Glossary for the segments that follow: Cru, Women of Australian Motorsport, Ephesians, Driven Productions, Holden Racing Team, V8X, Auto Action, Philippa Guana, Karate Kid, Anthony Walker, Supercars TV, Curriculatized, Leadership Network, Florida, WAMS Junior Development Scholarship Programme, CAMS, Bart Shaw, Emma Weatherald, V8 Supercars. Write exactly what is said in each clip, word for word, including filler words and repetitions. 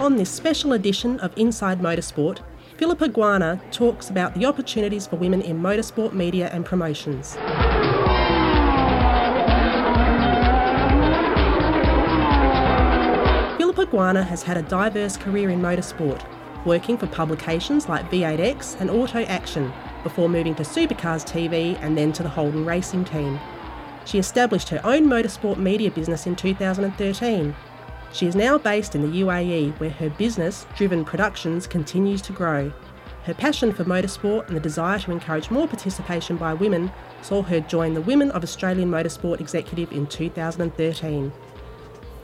On this special edition of Inside Motorsport, Philippa Guana talks about the opportunities for women in motorsport media and promotions. Philippa Guana has had a diverse career in motorsport, working for publications like V eight X and Auto Action, before moving to Supercars T V and then to the Holden Racing Team. She established her own motorsport media business in two thousand thirteen. She is now based in the U A E, where her business, Driven Productions, continues to grow. Her passion for motorsport and the desire to encourage more participation by women saw her join the Women of Australian Motorsport Executive in two thousand thirteen.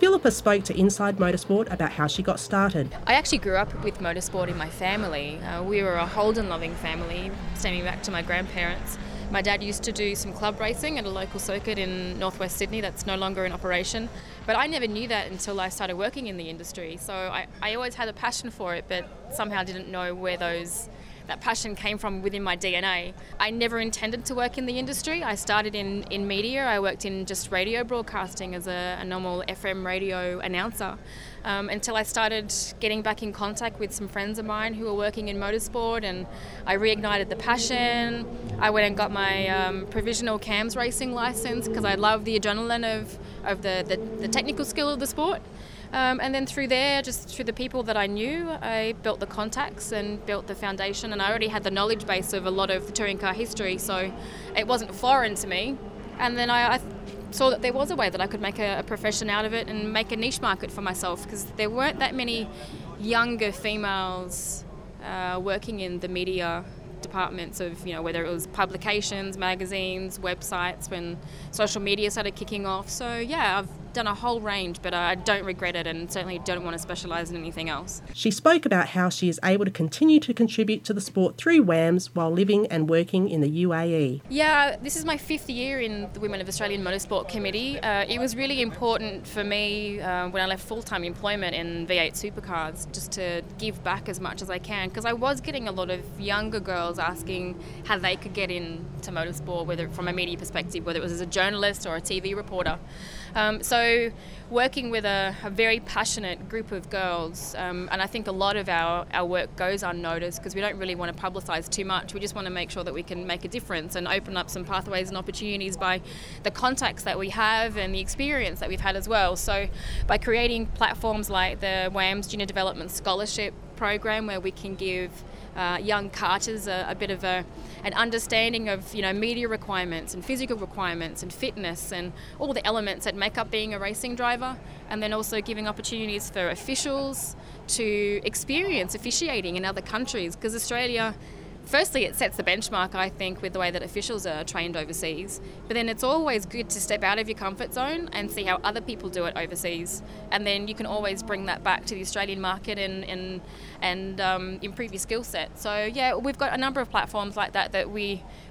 Philippa spoke to Inside Motorsport about how she got started. I actually grew up with motorsport in my family. Uh, we were a Holden-loving family, stemming back to my grandparents. My dad used to do some club racing at a local circuit in northwest Sydney that's no longer in operation, but I never knew that until I started working in the industry. So I, I always had a passion for it, but somehow didn't know where those that passion came from within my D N A. I never intended to work in the industry. I started in, in media. I worked in just radio broadcasting as a, a normal F M radio announcer um, until I started getting back in contact with some friends of mine who were working in motorsport, and I reignited the passion. I went and got my um, provisional CAMS racing license because I love the adrenaline of, of the, the, the technical skill of the sport. Um, and then through there, just through the people that I knew, I built the contacts and built the foundation, and I already had the knowledge base of a lot of the touring car history, so it wasn't foreign to me. And then I, I saw that there was a way that I could make a, a profession out of it and make a niche market for myself, because there weren't that many younger females uh, working in the media departments of, you know, whether it was publications, magazines, websites, when social media started kicking off. So yeah, I've done a whole range, but I don't regret it and certainly don't want to specialise in anything else. She spoke about how she is able to continue to contribute to the sport through WAMS while living and working in the U A E. Yeah, this is my fifth year in the Women of Australian Motorsport Committee. Uh, it was really important for me uh, when I left full-time employment in V eight Supercars just to give back as much as I can, because I was getting a lot of younger girls asking how they could get into motorsport, whether from a media perspective, whether it was as a journalist or a T V reporter. Um, so So working with a, a very passionate group of girls, um, and I think a lot of our, our work goes unnoticed because we don't really want to publicise too much. We just want to make sure that we can make a difference and open up some pathways and opportunities by the contacts that we have and the experience that we've had as well. So by creating platforms like the WAMS Junior Development Scholarship Programme, where we can give Uh, young carters a, a bit of a, an understanding of, you know, media requirements and physical requirements and fitness and all the elements that make up being a racing driver, and then also giving opportunities for officials to experience officiating in other countries, because Australia, firstly, it sets the benchmark, I think, with the way that officials are trained overseas, but then it's always good to step out of your comfort zone and see how other people do it overseas, and then you can always bring that back to the Australian market and, and and um, improve your skill set. So yeah, we've got a number of platforms like that that we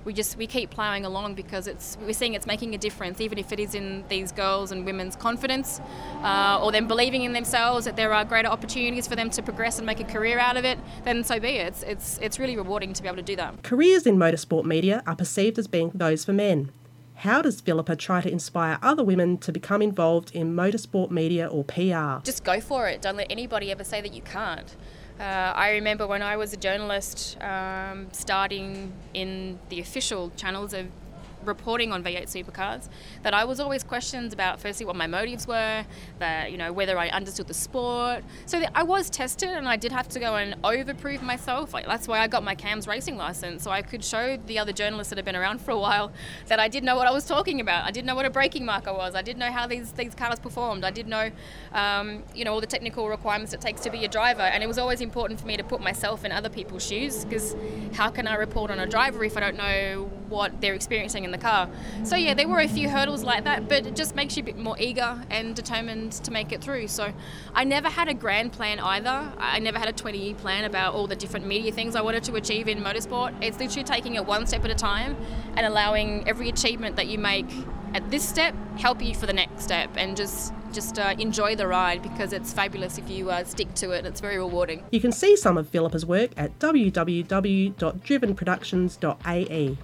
we just we keep ploughing along, because it's we're seeing it's making a difference, even if it is in these girls and women's confidence uh, or them believing in themselves that there are greater opportunities for them to progress and make a career out of it. Then so be it. It's it's it's really rewarding to be able to do that. Careers in motorsport media are perceived as being those for men. How does Philippa try to inspire other women to become involved in motorsport media or P R? Just go for it. Don't let anybody ever say that you can't. Uh, I remember when I was a journalist um, starting in the official channels of reporting on V eight Supercars, that I was always questioned about, firstly, what my motives were, that, you know, whether I understood the sport. So I was tested, and I did have to go and overprove myself. Like, that's why I got my CAMS racing license, so I could show the other journalists that have been around for a while that I did know what I was talking about. I did know what a braking marker was. I did know how these, these cars performed. I did know, um, you know, all the technical requirements it takes to be a driver. And it was always important for me to put myself in other people's shoes, because how can I report on a driver if I don't know what they're experiencing in the car? So yeah, there were a few hurdles like that, but it just makes you a bit more eager and determined to make it through. So I never had a grand plan either. I never had a twenty-year plan about all the different media things I wanted to achieve in motorsport. It's literally taking it one step at a time and allowing every achievement that you make at this step help you for the next step, and just just uh, enjoy the ride, because it's fabulous if you uh, stick to it. It's very rewarding. You can see some of Philippa's work at w w w dot driven productions dot a e.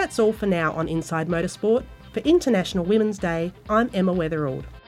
That's all for now on Inside Motorsport. For International Women's Day, I'm Emma Weatherald.